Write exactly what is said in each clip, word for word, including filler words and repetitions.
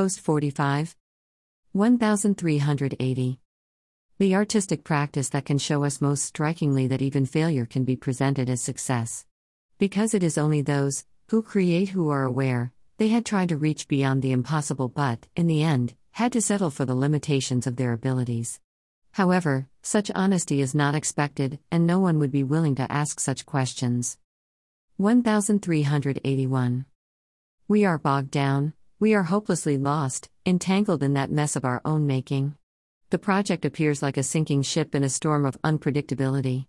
Post forty-five. thirteen eighty. The artistic practice that can show us most strikingly that even failure can be presented as success. Because it is only those who create who are aware they had tried to reach beyond the impossible but, in the end, had to settle for the limitations of their abilities. However, such honesty is not expected, and no one would be willing to ask such questions. thirteen eighty-one. We are bogged down, we are hopelessly lost, entangled in that mess of our own making. The project appears like a sinking ship in a storm of unpredictability.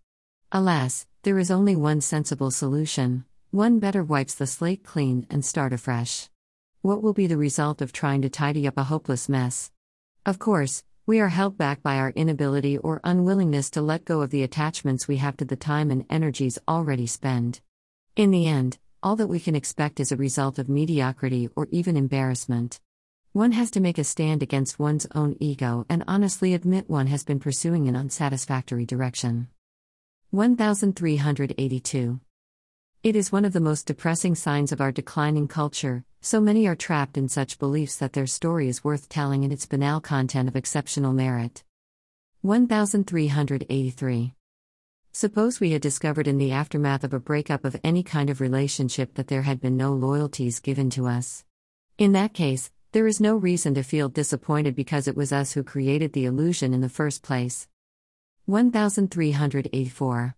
Alas, there is only one sensible solution. One better wipes the slate clean and start afresh. What will be the result of trying to tidy up a hopeless mess? Of course, we are held back by our inability or unwillingness to let go of the attachments we have to the time and energies already spent. In the end, all that we can expect is a result of mediocrity or even embarrassment. One has to make a stand against one's own ego and honestly admit one has been pursuing an unsatisfactory direction. thirteen eighty-two. It is one of the most depressing signs of our declining culture, so many are trapped in such beliefs that their story is worth telling in its banal content of exceptional merit. thirteen eighty-three. Suppose we had discovered in the aftermath of a breakup of any kind of relationship that there had been no loyalties given to us. In that case, there is no reason to feel disappointed because it was us who created the illusion in the first place. thirteen eighty-four.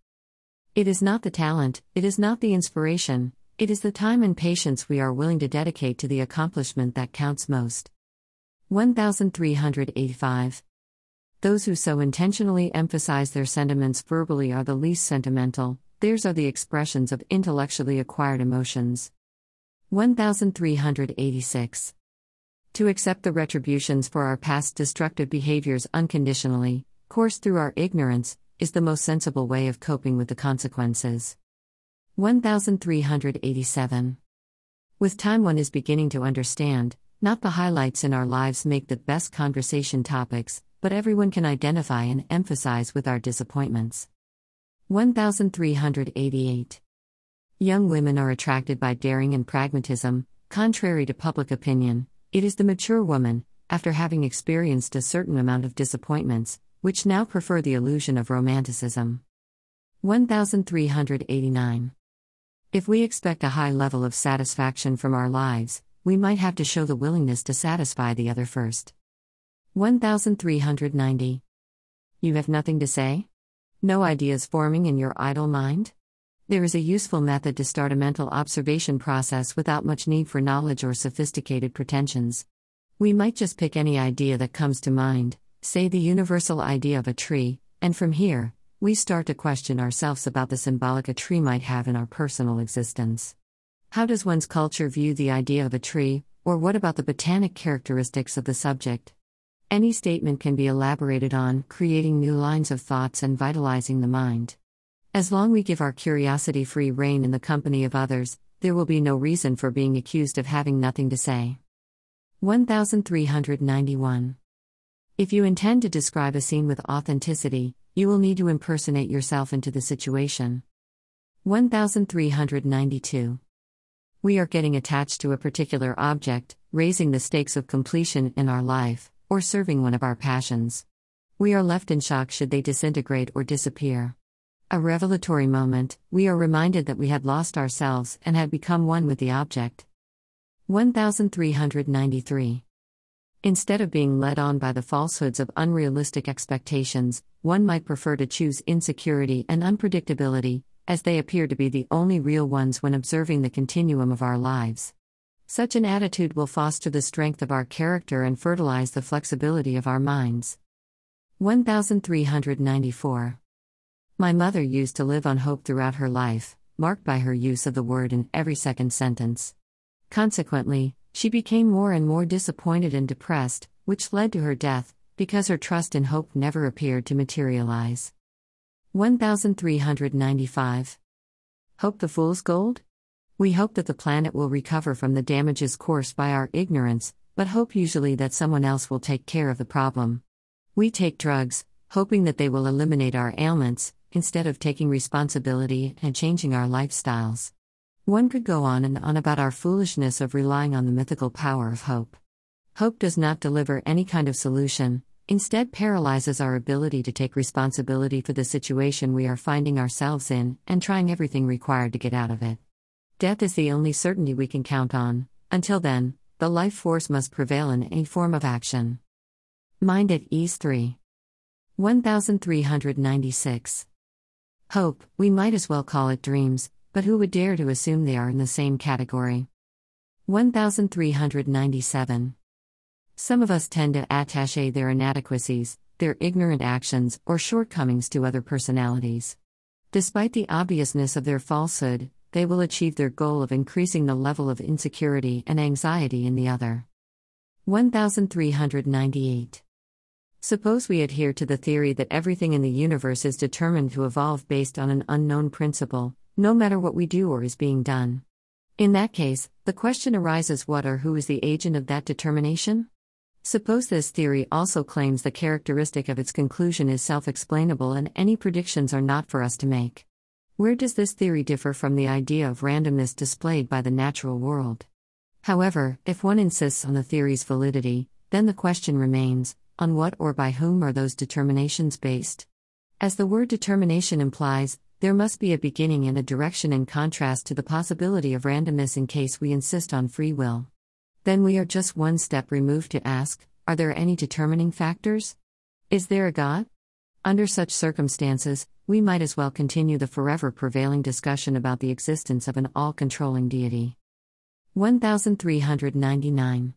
It is not the talent, it is not the inspiration, it is the time and patience we are willing to dedicate to the accomplishment that counts most. thirteen eighty-five. Those who so intentionally emphasize their sentiments verbally are the least sentimental, theirs are the expressions of intellectually acquired emotions. thirteen eighty-six. To accept the retributions for our past destructive behaviors unconditionally, coursed through our ignorance, is the most sensible way of coping with the consequences. thirteen eighty-seven. With time one is beginning to understand, not the highlights in our lives make the best conversation topics, but everyone can identify and emphasize with our disappointments. thirteen eighty-eight. Young women are attracted by daring and pragmatism, contrary to public opinion. It is the mature woman, after having experienced a certain amount of disappointments, which now prefer the illusion of romanticism. thirteen eighty-nine. If we expect a high level of satisfaction from our lives, we might have to show the willingness to satisfy the other first. thirteen ninety. You have nothing to say? No ideas forming in your idle mind? There is a useful method to start a mental observation process without much need for knowledge or sophisticated pretensions. We might just pick any idea that comes to mind, say the universal idea of a tree, and from here, we start to question ourselves about the symbolic a tree might have in our personal existence. How does one's culture view the idea of a tree, or what about the botanic characteristics of the subject? Any statement can be elaborated on, creating new lines of thoughts and vitalizing the mind. As long as we give our curiosity free rein in the company of others, there will be no reason for being accused of having nothing to say. thirteen ninety-one. If you intend to describe a scene with authenticity, you will need to impersonate yourself into the situation. thirteen ninety-two. We are getting attached to a particular object, raising the stakes of completion in our life, or serving one of our passions. We are left in shock should they disintegrate or disappear. A revelatory moment, we are reminded that we had lost ourselves and had become one with the object. thirteen ninety-three. Instead of being led on by the falsehoods of unrealistic expectations, one might prefer to choose insecurity and unpredictability, as they appear to be the only real ones when observing the continuum of our lives. Such an attitude will foster the strength of our character and fertilize the flexibility of our minds. thirteen ninety-four. My mother used to live on hope throughout her life, marked by her use of the word in every second sentence. Consequently, she became more and more disappointed and depressed, which led to her death, because her trust and hope never appeared to materialize. thirteen ninety-five. Hope the fool's gold? We hope that the planet will recover from the damages caused by our ignorance, but hope usually that someone else will take care of the problem. We take drugs, hoping that they will eliminate our ailments, instead of taking responsibility and changing our lifestyles. One could go on and on about our foolishness of relying on the mythical power of hope. Hope does not deliver any kind of solution, instead paralyzes our ability to take responsibility for the situation we are finding ourselves in and trying everything required to get out of it. Death is the only certainty we can count on. Until then, the life force must prevail in any form of action. Mind at Ease three. one thousand three hundred ninety-six. Hope, we might as well call it dreams, but who would dare to assume they are in the same category? one thousand three hundred ninety-seven. Some of us tend to attache their inadequacies, their ignorant actions, or shortcomings to other personalities. Despite the obviousness of their falsehood, they will achieve their goal of increasing the level of insecurity and anxiety in the other. one thousand three hundred ninety-eight. Suppose we adhere to the theory that everything in the universe is determined to evolve based on an unknown principle, no matter what we do or is being done. In that case, the question arises, what or who is the agent of that determination? Suppose this theory also claims the characteristic of its conclusion is self-explainable and any predictions are not for us to make. Where does this theory differ from the idea of randomness displayed by the natural world? However, if one insists on the theory's validity, then the question remains, on what or by whom are those determinations based? As the word determination implies, there must be a beginning and a direction, in contrast to the possibility of randomness in case we insist on free will. Then we are just one step removed to ask, are there any determining factors? Is there a God? Under such circumstances, we might as well continue the forever prevailing discussion about the existence of an all-controlling deity. one thousand three hundred ninety-nine.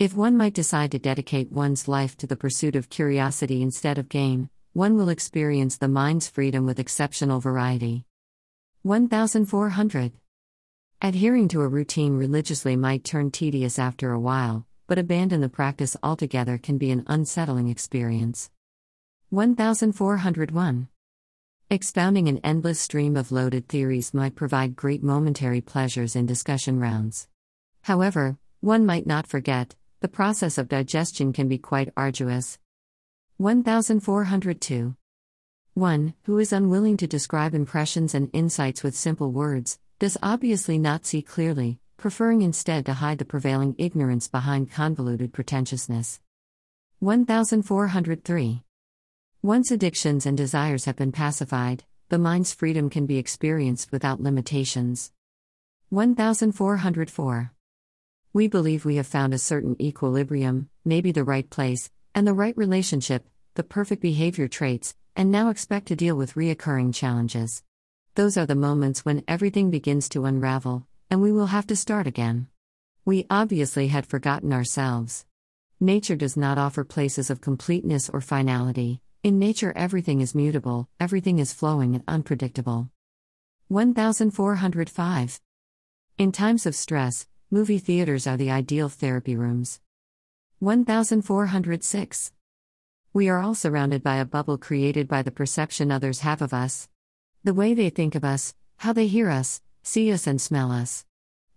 If one might decide to dedicate one's life to the pursuit of curiosity instead of gain, one will experience the mind's freedom with exceptional variety. one thousand four hundred. Adhering to a routine religiously might turn tedious after a while, but abandon the practice altogether can be an unsettling experience. one thousand four hundred one. Expounding an endless stream of loaded theories might provide great momentary pleasures in discussion rounds. However, one might not forget, the process of digestion can be quite arduous. one thousand four hundred two. One who is unwilling to describe impressions and insights with simple words does obviously not see clearly, preferring instead to hide the prevailing ignorance behind convoluted pretentiousness. one thousand four hundred three. Once addictions and desires have been pacified, the mind's freedom can be experienced without limitations. one thousand four hundred four. We believe we have found a certain equilibrium, maybe the right place, and the right relationship, the perfect behavior traits, and now expect to deal with reoccurring challenges. Those are the moments when everything begins to unravel, and we will have to start again. We obviously had forgotten ourselves. Nature does not offer places of completeness or finality. In nature, everything is mutable, everything is flowing and unpredictable. one thousand four hundred five. In times of stress, movie theaters are the ideal therapy rooms. one thousand four hundred six. We are all surrounded by a bubble created by the perception others have of us. The way they think of us, how they hear us, see us and smell us.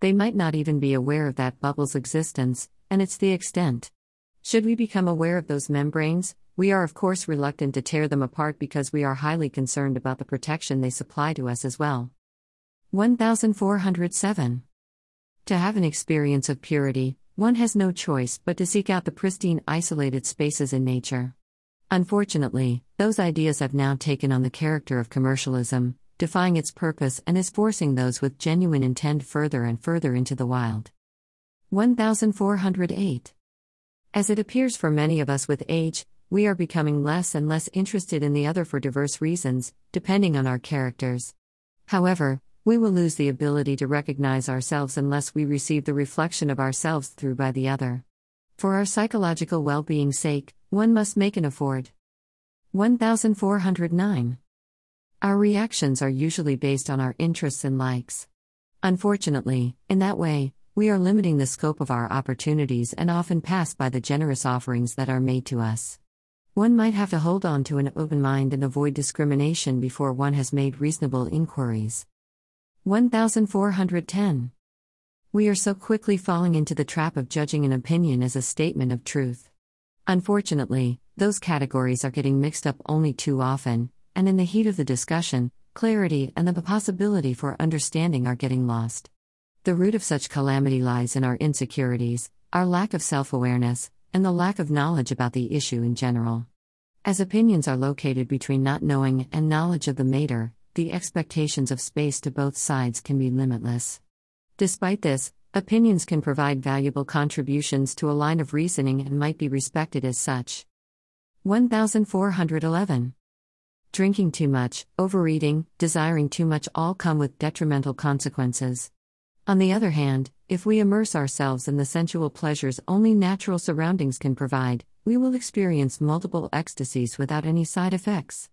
They might not even be aware of that bubble's existence, and it's the extent. Should we become aware of those membranes, we are of course reluctant to tear them apart because we are highly concerned about the protection they supply to us as well. one thousand four hundred seven. To have an experience of purity, one has no choice but to seek out the pristine isolated spaces in nature. Unfortunately, those ideas have now taken on the character of commercialism, defying its purpose and is forcing those with genuine intent further and further into the wild. one thousand four hundred eight. As it appears for many of us with age, we are becoming less and less interested in the other for diverse reasons, depending on our characters. However, we will lose the ability to recognize ourselves unless we receive the reflection of ourselves through by the other. For our psychological well-being's sake, one must make an effort. one thousand four hundred nine. Our reactions are usually based on our interests and likes. Unfortunately, in that way, we are limiting the scope of our opportunities and often pass by the generous offerings that are made to us. One might have to hold on to an open mind and avoid discrimination before one has made reasonable inquiries. one thousand four hundred ten. We are so quickly falling into the trap of judging an opinion as a statement of truth. Unfortunately, those categories are getting mixed up only too often, and in the heat of the discussion, clarity and the possibility for understanding are getting lost. The root of such calamity lies in our insecurities, our lack of self-awareness, and the lack of knowledge about the issue in general. As opinions are located between not knowing and knowledge of the matter, the expectations of space to both sides can be limitless. Despite this, opinions can provide valuable contributions to a line of reasoning and might be respected as such. one thousand four hundred eleven. Drinking too much, overeating, desiring too much all come with detrimental consequences. On the other hand, if we immerse ourselves in the sensual pleasures only natural surroundings can provide, we will experience multiple ecstasies without any side effects.